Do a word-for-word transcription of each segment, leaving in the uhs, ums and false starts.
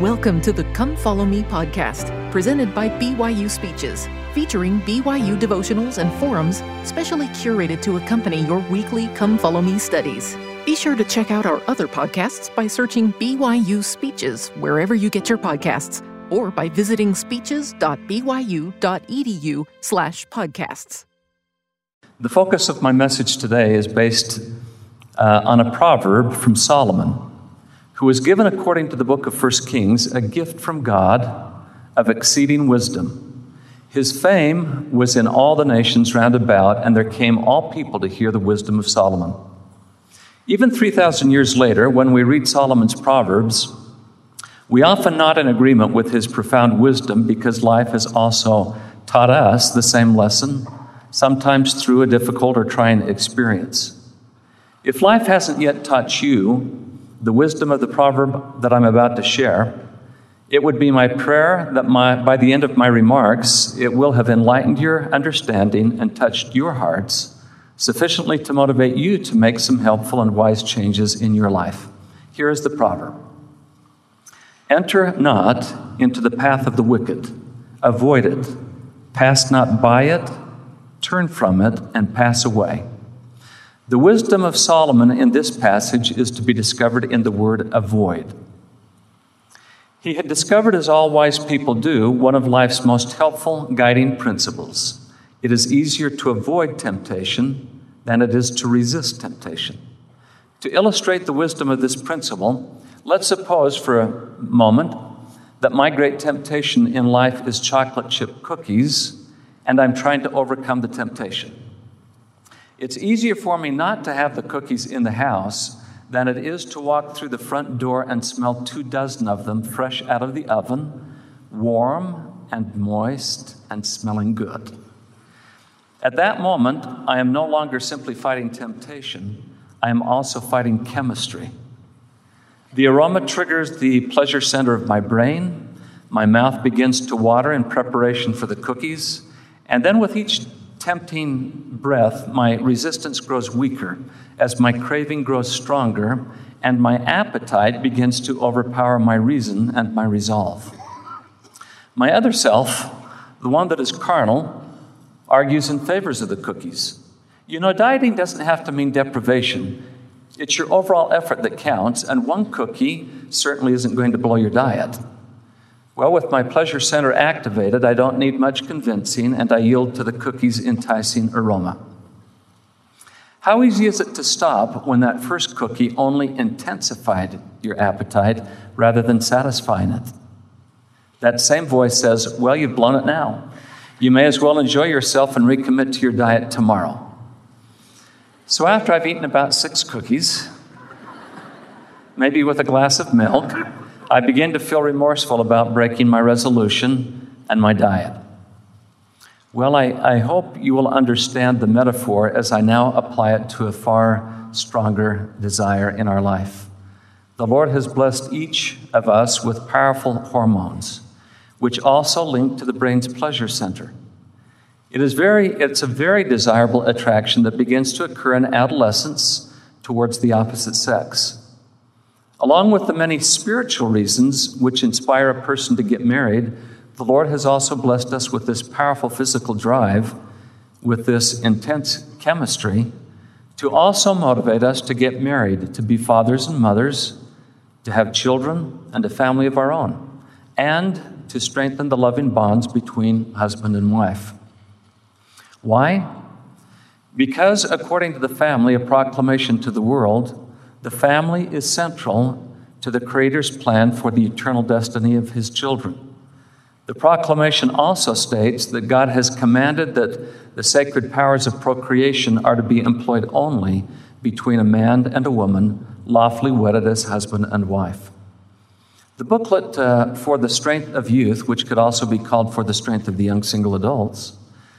Welcome to the Come Follow Me podcast, presented by B Y U Speeches, featuring B Y U devotionals and forums specially curated to accompany your weekly Come Follow Me studies. Be sure to check out our other podcasts by searching B Y U Speeches wherever you get your podcasts, or by visiting speeches.byu.edu slash podcasts. The focus of my message today is based uh, on a proverb from Solomon, who was given, according to the book of First Kings, a gift from God of exceeding wisdom. His fame was in all the nations round about, and there came all people to hear the wisdom of Solomon. Even three thousand years later, when we read Solomon's Proverbs, we often not in agreement with his profound wisdom, because life has also taught us the same lesson, sometimes through a difficult or trying experience. If life hasn't yet taught you the wisdom of the proverb that I'm about to share, it would be my prayer that my, by the end of my remarks, it will have enlightened your understanding and touched your hearts sufficiently to motivate you to make some helpful and wise changes in your life. Here is the proverb. Enter not into the path of the wicked. Avoid it. Pass not by it. Turn from it and pass away. The wisdom of Solomon in this passage is to be discovered in the word avoid. He had discovered, as all wise people do, one of life's most helpful guiding principles. It is easier to avoid temptation than it is to resist temptation. To illustrate the wisdom of this principle, let's suppose for a moment that my great temptation in life is chocolate chip cookies, and I'm trying to overcome the temptation. It's easier for me not to have the cookies in the house than it is to walk through the front door and smell two dozen of them fresh out of the oven, warm and moist and smelling good. At that moment, I am no longer simply fighting temptation. I am also fighting chemistry. The aroma triggers the pleasure center of my brain. My mouth begins to water in preparation for the cookies. And then with each tempting breath, my resistance grows weaker as my craving grows stronger and my appetite begins to overpower my reason and my resolve. My other self, the one that is carnal, argues in favor of the cookies. You know, dieting doesn't have to mean deprivation. It's your overall effort that counts, and one cookie certainly isn't going to blow your diet. Well, with my pleasure center activated, I don't need much convincing, and I yield to the cookie's enticing aroma. How easy is it to stop when that first cookie only intensified your appetite rather than satisfying it? That same voice says, well, you've blown it now. You may as well enjoy yourself and recommit to your diet tomorrow. So after I've eaten about six cookies, maybe with a glass of milk, I begin to feel remorseful about breaking my resolution and my diet. Well, I, I hope you will understand the metaphor as I now apply it to a far stronger desire in our life. The Lord has blessed each of us with powerful hormones, which also link to the brain's pleasure center. It is very, it's a very desirable attraction that begins to occur in adolescence towards the opposite sex. Along with the many spiritual reasons which inspire a person to get married, the Lord has also blessed us with this powerful physical drive, with this intense chemistry, to also motivate us to get married, to be fathers and mothers, to have children and a family of our own, and to strengthen the loving bonds between husband and wife. Why? Because according to the family, a proclamation to the world, the family is central to the Creator's plan for the eternal destiny of His children. The proclamation also states that God has commanded that the sacred powers of procreation are to be employed only between a man and a woman, lawfully wedded as husband and wife. The booklet uh, For the Strength of Youth, which could also be called For the Strength of the Young Single Adults,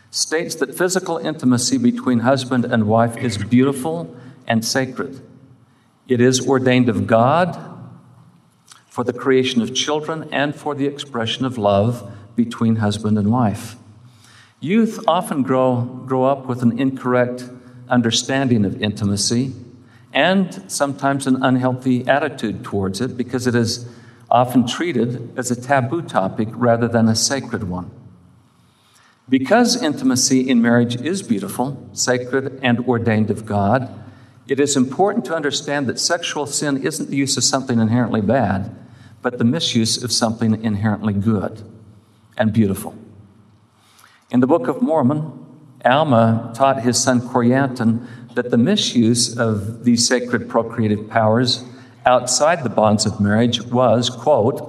states that physical intimacy between husband and wife is beautiful and sacred. It is ordained of God for the creation of children and for the expression of love between husband and wife. Youth often grow, grow up with an incorrect understanding of intimacy and sometimes an unhealthy attitude towards it, because it is often treated as a taboo topic rather than a sacred one. Because intimacy in marriage is beautiful, sacred, and ordained of God, it is important to understand that sexual sin isn't the use of something inherently bad, but the misuse of something inherently good and beautiful. In the Book of Mormon, Alma taught his son Corianton that the misuse of these sacred procreative powers outside the bonds of marriage was, quote,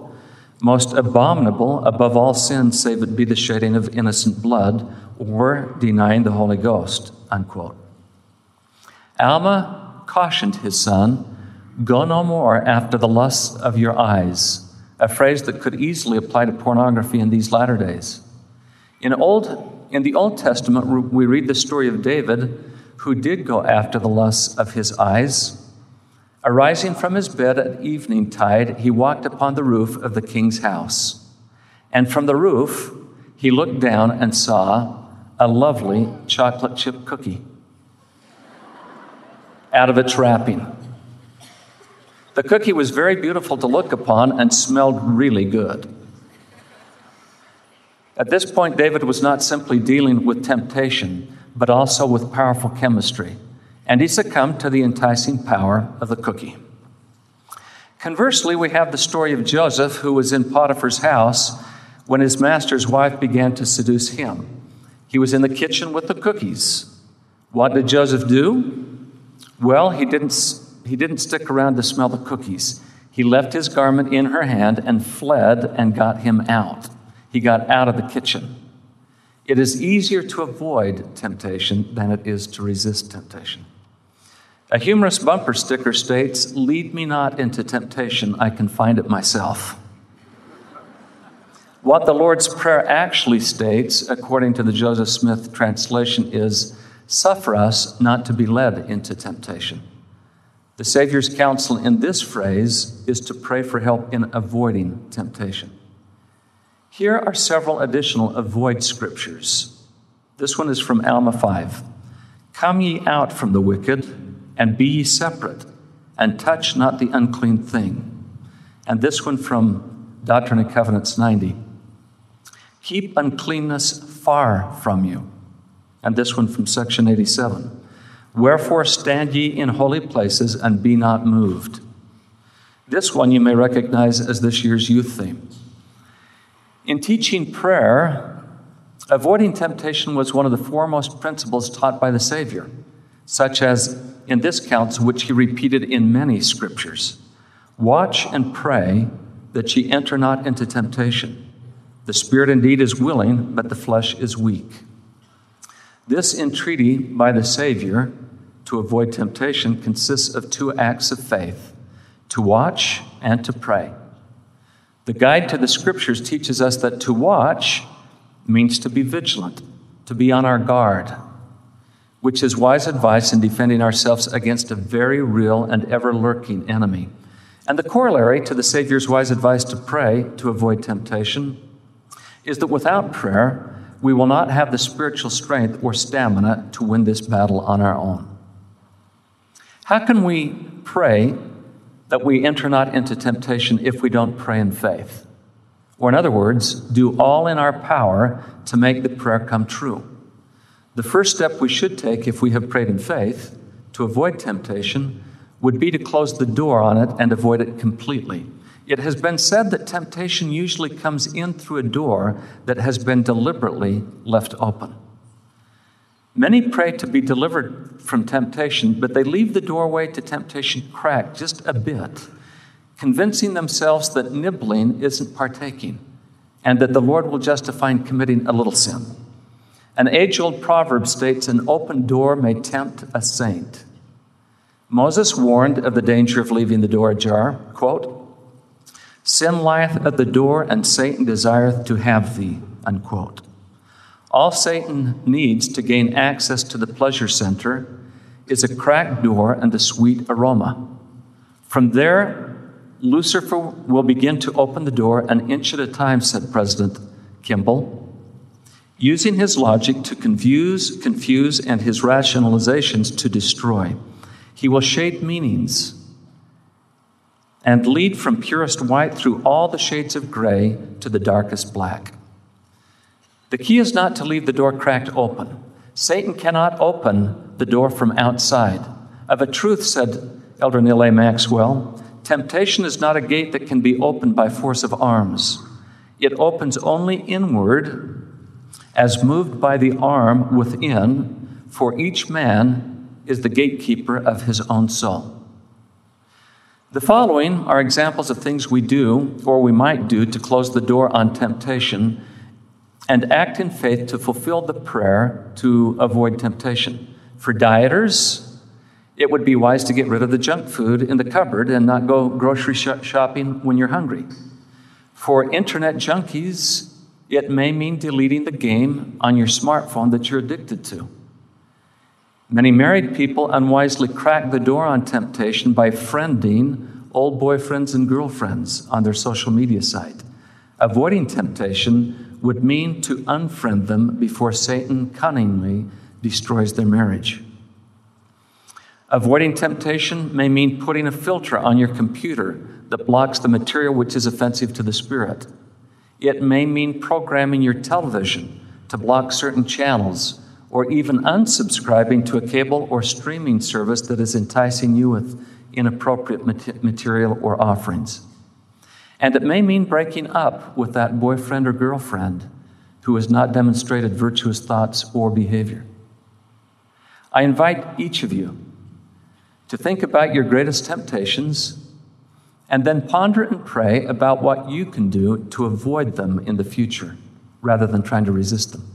most abominable above all sins, save it be the shedding of innocent blood or denying the Holy Ghost, unquote. Alma cautioned his son, go no more after the lusts of your eyes, a phrase that could easily apply to pornography in these latter days. In old, in the Old Testament, we read the story of David, who did go after the lusts of his eyes. Arising from his bed at evening tide, he walked upon the roof of the king's house. And from the roof, he looked down and saw a lovely chocolate chip cookie out of its wrapping. The cookie was very beautiful to look upon and smelled really good. At this point, David was not simply dealing with temptation, but also with powerful chemistry, and he succumbed to the enticing power of the cookie. Conversely, we have the story of Joseph, who was in Potiphar's house when his master's wife began to seduce him. He was in the kitchen with the cookies. What did Joseph do? Well, he didn't, he didn't stick around to smell the cookies. He left his garment in her hand and fled and got him out. He got out of the kitchen. It is easier to avoid temptation than it is to resist temptation. A humorous bumper sticker states, "Lead me not into temptation, I can find it myself." What the Lord's Prayer actually states, according to the Joseph Smith translation, is, "Suffer us not to be led into temptation." The Savior's counsel in this phrase is to pray for help in avoiding temptation. Here are several additional avoid scriptures. This one is from Alma five. Come ye out from the wicked, and be ye separate, and touch not the unclean thing. And this one from Doctrine and Covenants ninety. Keep uncleanness far from you. And this one from section eighty-seven. Wherefore stand ye in holy places, and be not moved. This one you may recognize as this year's youth theme. In teaching prayer, avoiding temptation was one of the foremost principles taught by the Savior, such as in this counsel, which he repeated in many scriptures. Watch and pray that ye enter not into temptation. The spirit indeed is willing, but the flesh is weak. This entreaty by the Savior to avoid temptation consists of two acts of faith, to watch and to pray. The guide to the scriptures teaches us that to watch means to be vigilant, to be on our guard, which is wise advice in defending ourselves against a very real and ever-lurking enemy. And the corollary to the Savior's wise advice to pray to avoid temptation is that without prayer, we will not have the spiritual strength or stamina to win this battle on our own. How can we pray that we enter not into temptation if we don't pray in faith? Or in other words, do all in our power to make the prayer come true. The first step we should take if we have prayed in faith to avoid temptation would be to close the door on it and avoid it completely. It has been said that temptation usually comes in through a door that has been deliberately left open. Many pray to be delivered from temptation, but they leave the doorway to temptation cracked just a bit, convincing themselves that nibbling isn't partaking and that the Lord will justify in committing a little sin. An age-old proverb states, an open door may tempt a saint. Moses warned of the danger of leaving the door ajar, quote, sin lieth at the door, and Satan desireth to have thee, unquote. All Satan needs to gain access to the pleasure center is a cracked door and a sweet aroma. From there, Lucifer will begin to open the door an inch at a time, said President Kimball, using his logic to confuse, confuse, and his rationalizations to destroy. He will shade meanings and lead from purest white through all the shades of gray to the darkest black. The key is not to leave the door cracked open. Satan cannot open the door from outside. Of a truth, said Elder Neal A. Maxwell, temptation is not a gate that can be opened by force of arms. It opens only inward, as moved by the arm within, for each man is the gatekeeper of his own soul. The following are examples of things we do, or we might do, to close the door on temptation and act in faith to fulfill the prayer to avoid temptation. For dieters, it would be wise to get rid of the junk food in the cupboard and not go grocery shopping when you're hungry. For internet junkies, it may mean deleting the game on your smartphone that you're addicted to. Many married people unwisely crack the door on temptation by friending old boyfriends and girlfriends on their social media site. Avoiding temptation would mean to unfriend them before Satan cunningly destroys their marriage. Avoiding temptation may mean putting a filter on your computer that blocks the material which is offensive to the spirit. It may mean programming your television to block certain channels, or even unsubscribing to a cable or streaming service that is enticing you with inappropriate material or offerings. And it may mean breaking up with that boyfriend or girlfriend who has not demonstrated virtuous thoughts or behavior. I invite each of you to think about your greatest temptations, and then ponder and pray about what you can do to avoid them in the future, rather than trying to resist them.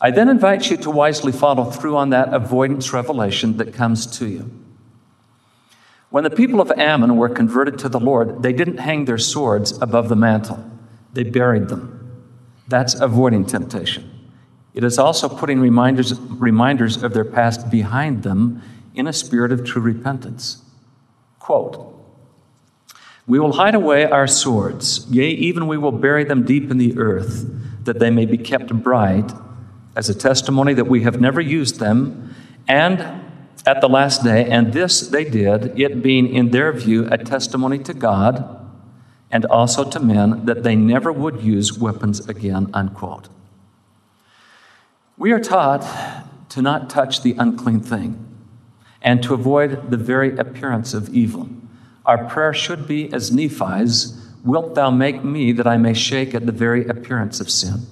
I then invite you to wisely follow through on that avoidance revelation that comes to you. When the people of Ammon were converted to the Lord, they didn't hang their swords above the mantle. They buried them. That's avoiding temptation. It is also putting reminders, reminders of their past behind them in a spirit of true repentance. Quote, "We will hide away our swords, yea, even we will bury them deep in the earth, that they may be kept bright, as a testimony that we have never used them, and at the last day, and this they did, it being in their view a testimony to God, and also to men, that they never would use weapons again," unquote. We are taught to not touch the unclean thing, and to avoid the very appearance of evil. Our prayer should be as Nephi's, "Wilt thou make me that I may shake at the very appearance of sin?"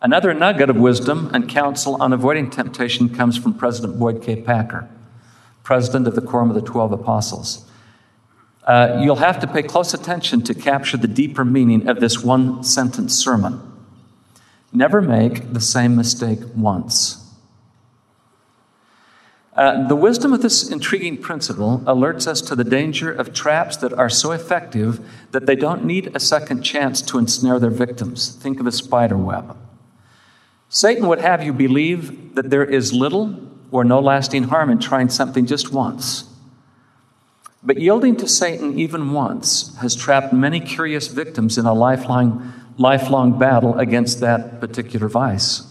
Another nugget of wisdom and counsel on avoiding temptation comes from President Boyd K. Packer, president of the Quorum of the Twelve Apostles. Uh, you'll have to pay close attention to capture the deeper meaning of this one-sentence sermon. Never make the same mistake once. Uh, the wisdom of this intriguing principle alerts us to the danger of traps that are so effective that they don't need a second chance to ensnare their victims. Think of a spider web. Satan would have you believe that there is little or no lasting harm in trying something just once. But yielding to Satan even once has trapped many curious victims in a lifelong, lifelong battle against that particular vice.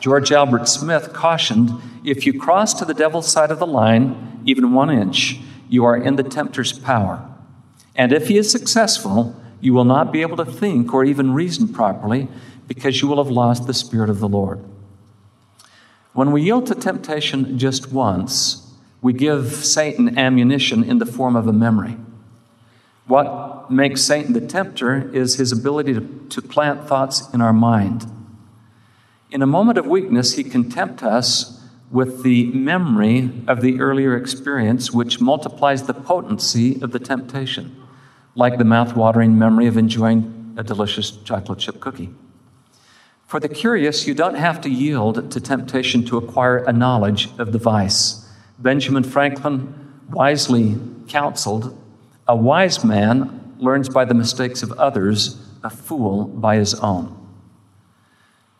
George Albert Smith cautioned, "If you cross to the devil's side of the line, even one inch, you are in the tempter's power. And if he is successful, you will not be able to think or even reason properly, because you will have lost the Spirit of the Lord." When we yield to temptation just once, we give Satan ammunition in the form of a memory. What makes Satan the tempter is his ability to, to plant thoughts in our mind. In a moment of weakness, he can tempt us with the memory of the earlier experience, which multiplies the potency of the temptation, like the mouth-watering memory of enjoying a delicious chocolate chip cookie. For the curious, you don't have to yield to temptation to acquire a knowledge of the vice. Benjamin Franklin wisely counseled, "A wise man learns by the mistakes of others, a fool by his own."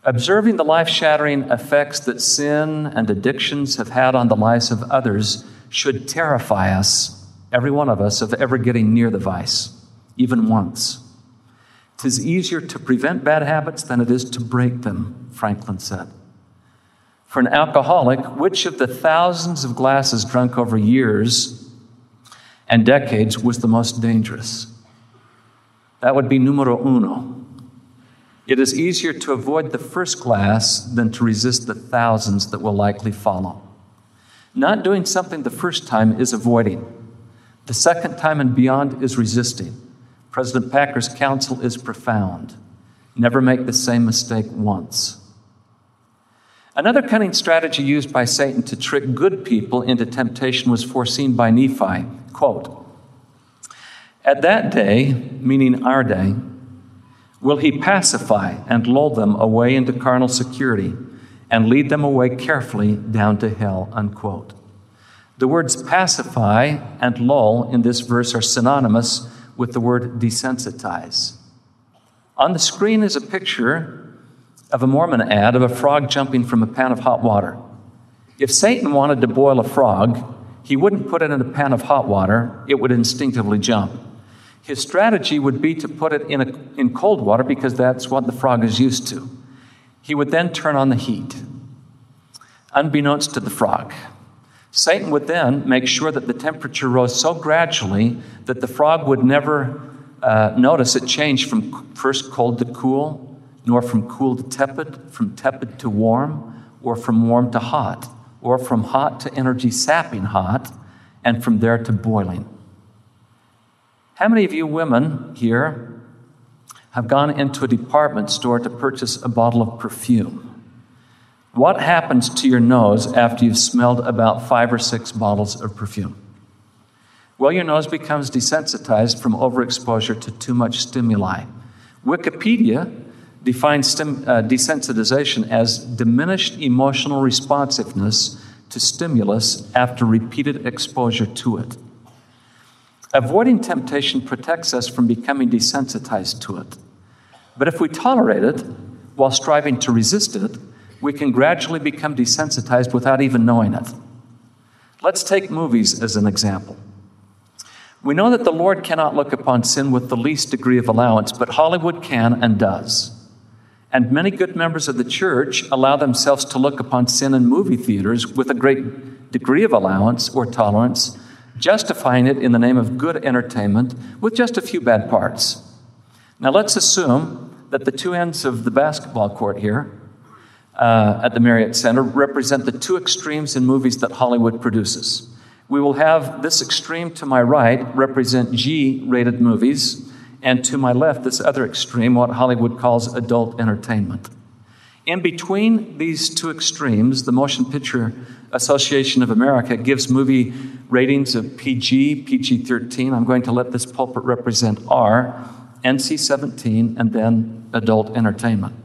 Observing the life-shattering effects that sin and addictions have had on the lives of others should terrify us, every one of us, of ever getting near the vice, even once. "'Tis easier to prevent bad habits than it is to break them," Franklin said. For an alcoholic, which of the thousands of glasses drunk over years and decades was the most dangerous. That would be numero uno. It is easier to avoid the first class than to resist the thousands that will likely follow. Not doing something the first time is avoiding. The second time and beyond is resisting. President Packer's counsel is profound. Never make the same mistake once. Another cunning strategy used by Satan to trick good people into temptation was foreseen by Nephi. Quote, "At that day," meaning our day, "will he pacify and lull them away into carnal security and lead them away carefully down to hell," unquote. The words pacify and lull in this verse are synonymous with the word desensitize. On the screen is a picture of a Mormon ad of a frog jumping from a pan of hot water. If Satan wanted to boil a frog, he wouldn't put it in a pan of hot water. It would instinctively jump. His strategy would be to put it in, a, in cold water because that's what the frog is used to. He would then turn on the heat, unbeknownst to the frog. Satan would then make sure that the temperature rose so gradually that the frog would never uh, notice it changed from first cold to cool, nor from cool to tepid, from tepid to warm, or from warm to hot, or from hot to energy-sapping hot, and from there to boiling. How many of you women here have gone into a department store to purchase a bottle of perfume? What happens to your nose after you've smelled about five or six bottles of perfume? Well, your nose becomes desensitized from overexposure to too much stimuli. Wikipedia defines stim, uh, desensitization as diminished emotional responsiveness to stimulus after repeated exposure to it. Avoiding temptation protects us from becoming desensitized to it. But if we tolerate it while striving to resist it, we can gradually become desensitized without even knowing it. Let's take movies as an example. We know that the Lord cannot look upon sin with the least degree of allowance, but Hollywood can and does. And many good members of the church allow themselves to look upon sin in movie theaters with a great degree of allowance or tolerance, justifying it in the name of good entertainment with just a few bad parts. Now let's assume that the two ends of the basketball court here uh, at the Marriott Center represent the two extremes in movies that Hollywood produces. We will have this extreme to my right represent G-rated movies, and to my left, this other extreme, what Hollywood calls adult entertainment. In between these two extremes, the Motion Picture Association of America gives movie ratings of P G, P G thirteen, I'm going to let this pulpit represent R, N C seventeen, and then adult entertainment.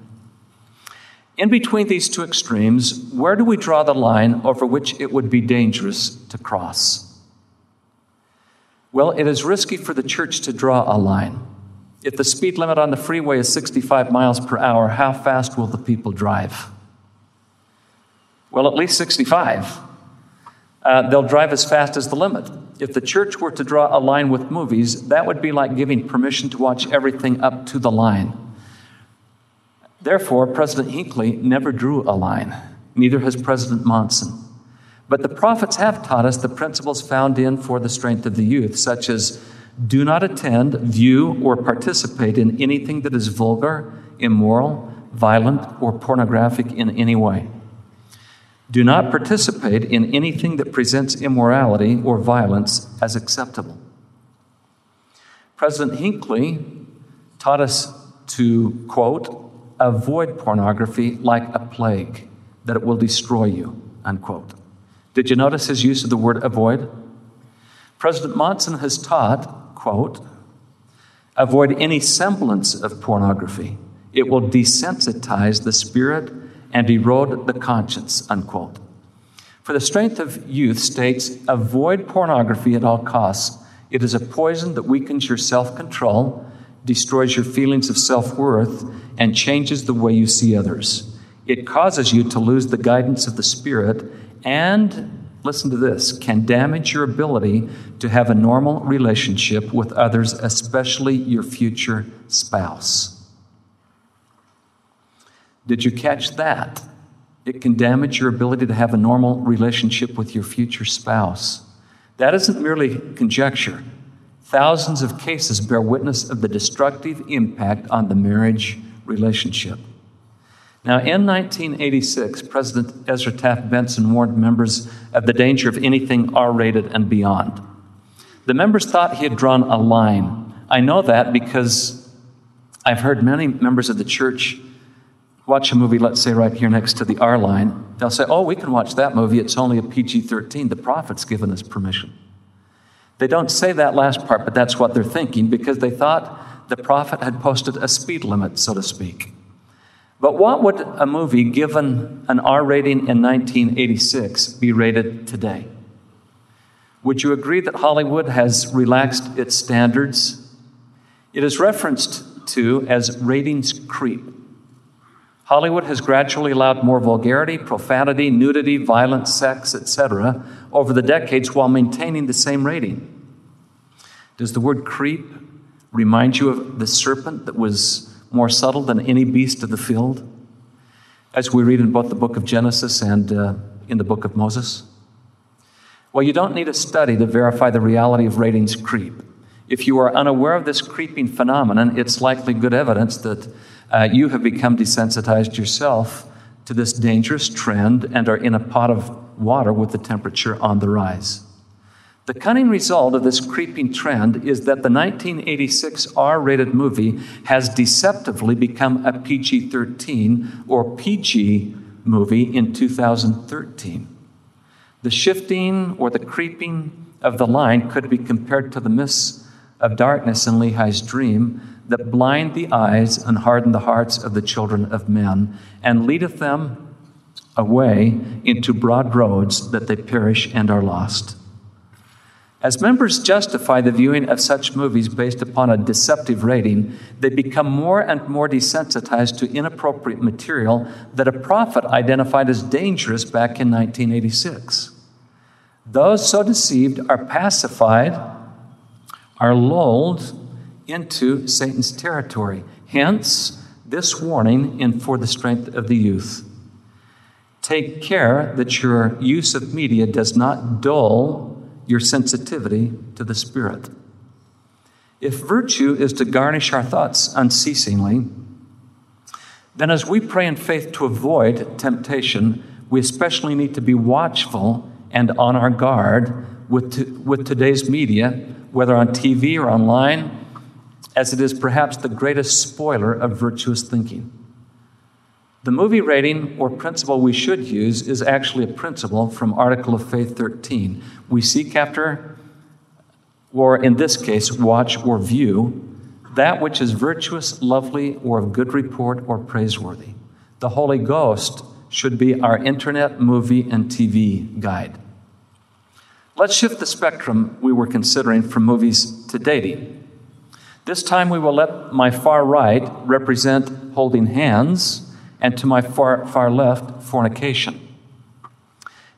In between these two extremes, where do we draw the line over which it would be dangerous to cross? Well, it is risky for the church to draw a line. If the speed limit on the freeway is sixty-five miles per hour, how fast will the people drive? Well, at least sixty-five. Uh, they'll drive as fast as the limit. If the church were to draw a line with movies, that would be like giving permission to watch everything up to the line. Therefore, President Hinckley never drew a line. Neither has President Monson. But the prophets have taught us the principles found in For the Strength of the Youth, such as do not attend, view, or participate in anything that is vulgar, immoral, violent, or pornographic in any way. Do not participate in anything that presents immorality or violence as acceptable. President Hinckley taught us to, quote, avoid pornography like a plague, that it will destroy you, unquote. Did you notice his use of the word avoid? President Monson has taught, quote, avoid any semblance of pornography. It will desensitize the spirit and erode the conscience, unquote. For the Strength of Youth states, avoid pornography at all costs. It is a poison that weakens your self-control, destroys your feelings of self-worth, and changes the way you see others. It causes you to lose the guidance of the spirit and, listen to this, can damage your ability to have a normal relationship with others, especially your future spouse. Did you catch that? It can damage your ability to have a normal relationship with your future spouse. That isn't merely conjecture. Thousands of cases bear witness of the destructive impact on the marriage relationship. Now, in nineteen eighty-six, President Ezra Taft Benson warned members of the danger of anything R-rated and beyond. The members thought he had drawn a line. I know that because I've heard many members of the church watch a movie, let's say, right here next to the R line. They'll say, oh, we can watch that movie. It's only a P G thirteen. The prophet's given us permission. They don't say that last part, but that's what they're thinking, because they thought the prophet had posted a speed limit, so to speak. But what would a movie given an R rating in nineteen eighty-six be rated today? Would you agree that Hollywood has relaxed its standards? It is referenced to as ratings creep. Hollywood has gradually allowed more vulgarity, profanity, nudity, violence, sex, et cetera over the decades while maintaining the same rating. Does the word creep remind you of the serpent that was more subtle than any beast of the field, as we read in both the book of Genesis and uh, in the book of Moses? Well, you don't need a study to verify the reality of ratings creep. If you are unaware of this creeping phenomenon, it's likely good evidence that uh, you have become desensitized yourself to this dangerous trend and are in a pot of water with the temperature on the rise. The cunning result of this creeping trend is that the nineteen eighty-six R-rated movie has deceptively become a P G thirteen or P G movie in two thousand thirteen. The shifting or the creeping of the line could be compared to the mists of darkness in Lehi's dream that blind the eyes and harden the hearts of the children of men and leadeth them away into broad roads that they perish and are lost. As members justify the viewing of such movies based upon a deceptive rating, they become more and more desensitized to inappropriate material that a prophet identified as dangerous back in nineteen eighty-six. Those so deceived are pacified, are lulled into Satan's territory. Hence, this warning in For the Strength of the Youth. Take care that your use of media does not dull your sensitivity to the Spirit. If virtue is to garnish our thoughts unceasingly, then as we pray in faith to avoid temptation, we especially need to be watchful and on our guard with, to, with today's media, whether on T V or online, as it is perhaps the greatest spoiler of virtuous thinking. The movie rating or principle we should use is actually a principle from Article of Faith thirteen. We seek after, or in this case, watch or view, that which is virtuous, lovely, or of good report or praiseworthy. The Holy Ghost should be our internet, movie, and T V guide. Let's shift the spectrum we were considering from movies to dating. This time we will let my far right represent holding hands, and to my far, far left, fornication.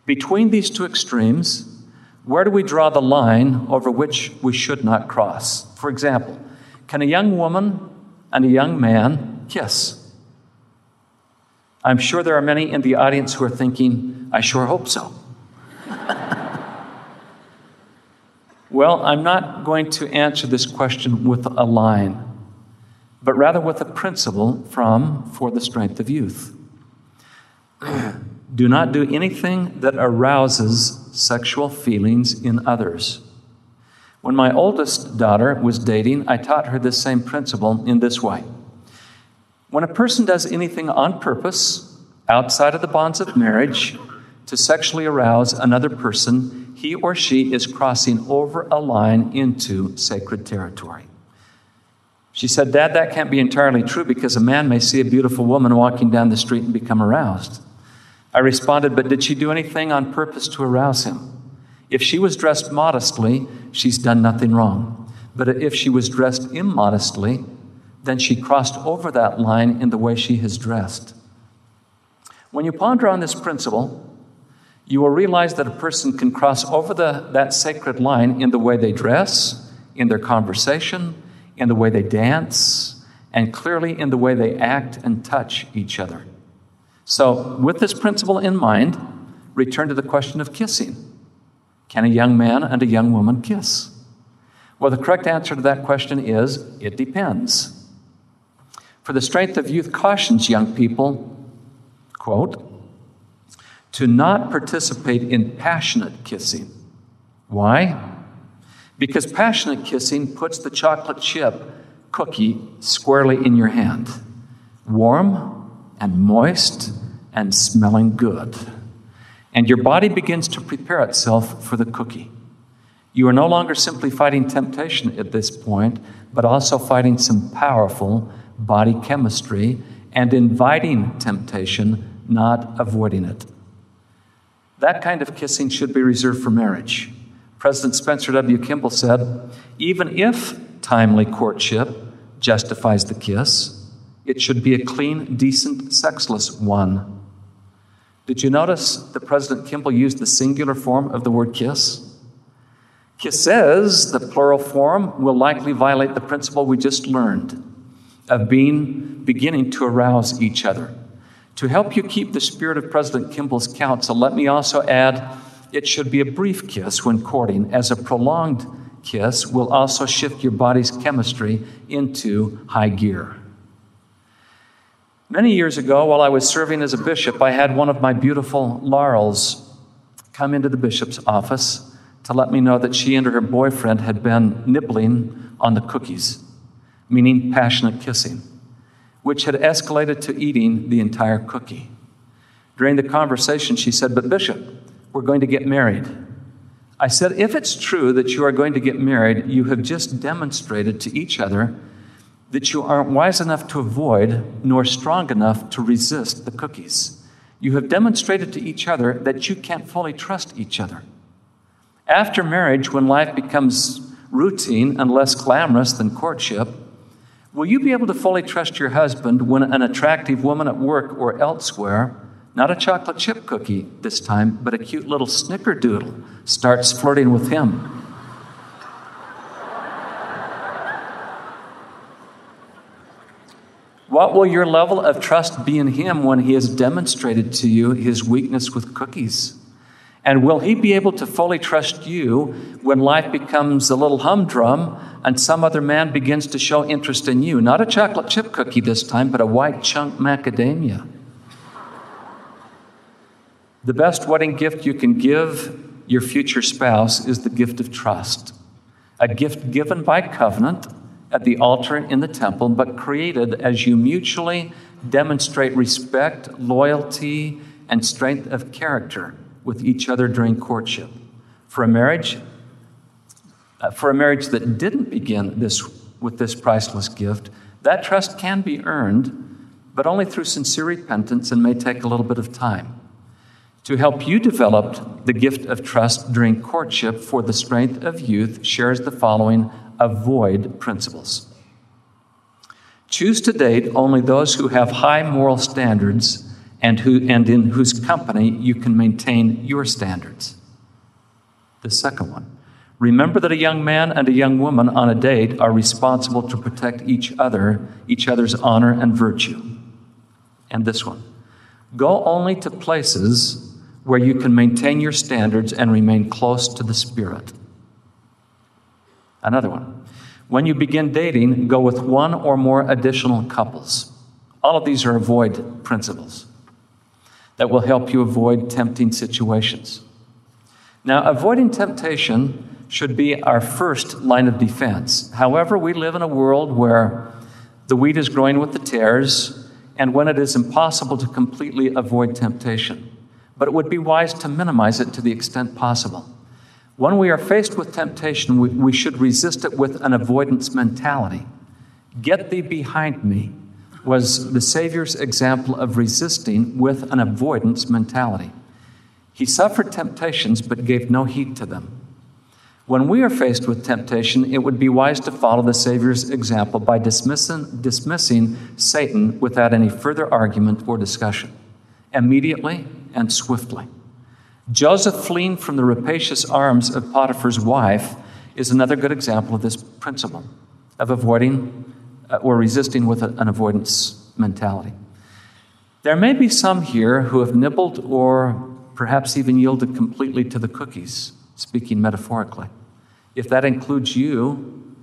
Between these two extremes, where do we draw the line over which we should not cross? For example, can a young woman and a young man kiss? I'm sure there are many in the audience who are thinking, I sure hope so. Well, I'm not going to answer this question with a line, but rather with a principle from For the Strength of Youth. Do not do anything that arouses sexual feelings in others. When my oldest daughter was dating, I taught her this same principle in this way. When a person does anything on purpose, outside of the bonds of marriage, to sexually arouse another person, he or she is crossing over a line into sacred territory. She said, Dad, that can't be entirely true because a man may see a beautiful woman walking down the street and become aroused. I responded, but did she do anything on purpose to arouse him? If she was dressed modestly, she's done nothing wrong. But if she was dressed immodestly, then she crossed over that line in the way she has dressed. When you ponder on this principle, you will realize that a person can cross over the, that sacred line in the way they dress, in their conversation, in the way they dance, and clearly in the way they act and touch each other. So, with this principle in mind, return to the question of kissing. Can a young man and a young woman kiss? Well, the correct answer to that question is, it depends. For the Strength of Youth cautions young people, quote, to not participate in passionate kissing. Why? Because passionate kissing puts the chocolate chip cookie squarely in your hand, warm and moist and smelling good. And your body begins to prepare itself for the cookie. You are no longer simply fighting temptation at this point, but also fighting some powerful body chemistry and inviting temptation, not avoiding it. That kind of kissing should be reserved for marriage. President Spencer W. Kimball said, even if timely courtship justifies the kiss, it should be a clean, decent, sexless one. Did you notice that President Kimball used the singular form of the word kiss? Kisses, the plural form, will likely violate the principle we just learned of being beginning to arouse each other. To help you keep the spirit of President Kimball's counsel, let me also add it should be a brief kiss when courting, as a prolonged kiss will also shift your body's chemistry into high gear. Many years ago, while I was serving as a bishop, I had one of my beautiful laurels come into the bishop's office to let me know that she and her boyfriend had been nibbling on the cookies, meaning passionate kissing, which had escalated to eating the entire cookie. During the conversation, she said, "But Bishop, we're going to get married." I said, "If it's true that you are going to get married, you have just demonstrated to each other that you aren't wise enough to avoid nor strong enough to resist the cookies. You have demonstrated to each other that you can't fully trust each other. After marriage, when life becomes routine and less glamorous than courtship, will you be able to fully trust your husband when an attractive woman at work or elsewhere, not a chocolate chip cookie this time, but a cute little snickerdoodle, starts flirting with him?" What will your level of trust be in him when he has demonstrated to you his weakness with cookies? And will he be able to fully trust you when life becomes a little humdrum and some other man begins to show interest in you? Not a chocolate chip cookie this time, but a white chunk macadamia. The best wedding gift you can give your future spouse is the gift of trust, a gift given by covenant at the altar in the temple, but created as you mutually demonstrate respect, loyalty, and strength of character with each other during courtship. For a marriage, uh, for a marriage that didn't begin this with this priceless gift, that trust can be earned, but only through sincere repentance and may take a little bit of time. To help you develop the gift of trust during courtship, for the Strength of Youth shares the following avoid principles. Choose to date only those who have high moral standards and who and in whose company you can maintain your standards. The second one, remember that a young man and a young woman on a date are responsible to protect each other, each other's honor and virtue. And this one, go only to places where you can maintain your standards and remain close to the Spirit. Another one, when you begin dating, go with one or more additional couples. All of these are avoid principles that will help you avoid tempting situations. Now, avoiding temptation should be our first line of defense. However, we live in a world where the wheat is growing with the tares, and when it is impossible to completely avoid temptation, but it would be wise to minimize it to the extent possible. When we are faced with temptation, we, we should resist it with an avoidance mentality. "Get thee behind me" was the Savior's example of resisting with an avoidance mentality. He suffered temptations but gave no heed to them. When we are faced with temptation, it would be wise to follow the Savior's example by dismissing, dismissing Satan without any further argument or discussion, immediately and swiftly. Joseph fleeing from the rapacious arms of Potiphar's wife is another good example of this principle of avoiding or resisting with an avoidance mentality. There may be some here who have nibbled or perhaps even yielded completely to the cookies speaking metaphorically. If that includes you,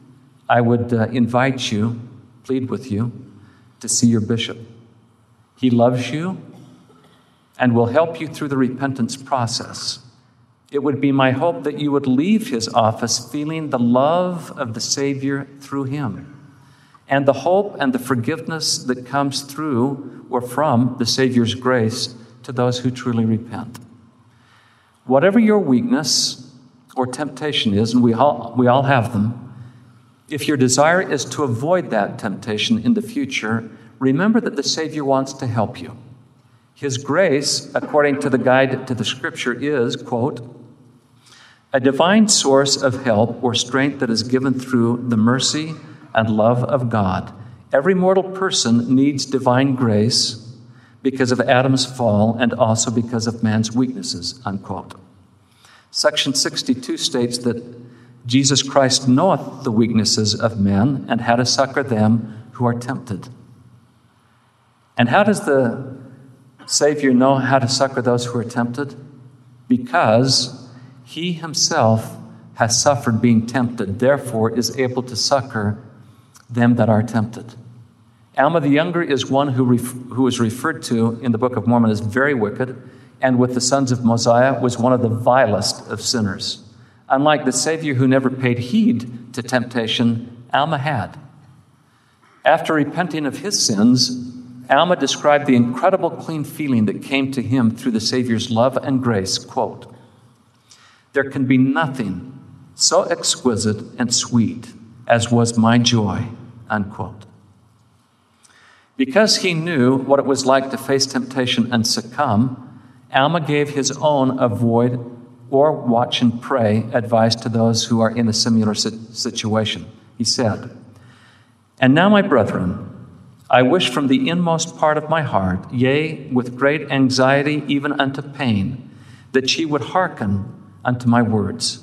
I would uh, invite you, plead with you, to see your bishop. He loves you and will help you through the repentance process. It would be my hope that you would leave his office feeling the love of the Savior through him, and the hope and the forgiveness that comes through or from the Savior's grace to those who truly repent. Whatever your weakness or temptation is, and we all, we all have them, if your desire is to avoid that temptation in the future, remember that the Savior wants to help you. His grace, according to the guide to the Scripture, is, quote, a divine source of help or strength that is given through the mercy and love of God. Every mortal person needs divine grace because of Adam's fall and also because of man's weaknesses, unquote. Section sixty-two states that Jesus Christ knoweth the weaknesses of men and how to succor them who are tempted. And how does the Savior know how to succor those who are tempted? Because he himself has suffered being tempted, therefore is able to succor them that are tempted. Alma the Younger is one who, ref- who is referred to in the Book of Mormon as very wicked, and with the sons of Mosiah was one of the vilest of sinners. Unlike the Savior, who never paid heed to temptation, Alma had. After repenting of his sins, Alma described the incredible clean feeling that came to him through the Savior's love and grace, quote, there can be nothing so exquisite and sweet as was my joy, unquote. Because he knew what it was like to face temptation and succumb, Alma gave his own avoid or watch and pray advice to those who are in a similar situation. He said, and now, my brethren, I wish from the inmost part of my heart, yea, with great anxiety even unto pain, that ye would hearken unto my words,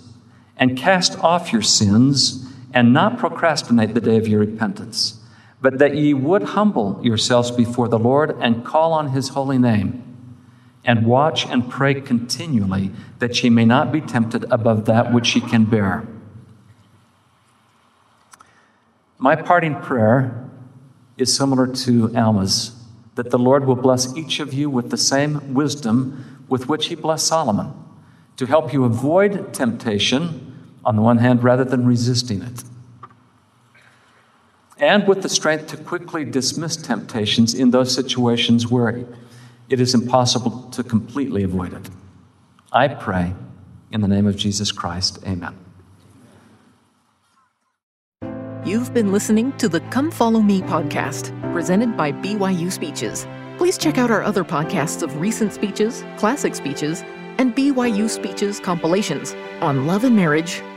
and cast off your sins, and not procrastinate the day of your repentance, but that ye would humble yourselves before the Lord and call on his holy name, and watch and pray continually, that ye may not be tempted above that which ye can bear. My parting prayer is similar to Alma's, that the Lord will bless each of you with the same wisdom with which he blessed Solomon, to help you avoid temptation on the one hand rather than resisting it, and with the strength to quickly dismiss temptations in those situations where it is impossible to completely avoid it. I pray in the name of Jesus Christ. Amen. You've been listening to the Come Follow Me podcast, presented by B Y U Speeches. Please check out our other podcasts of recent speeches, classic speeches, and B Y U Speeches compilations on love and marriage,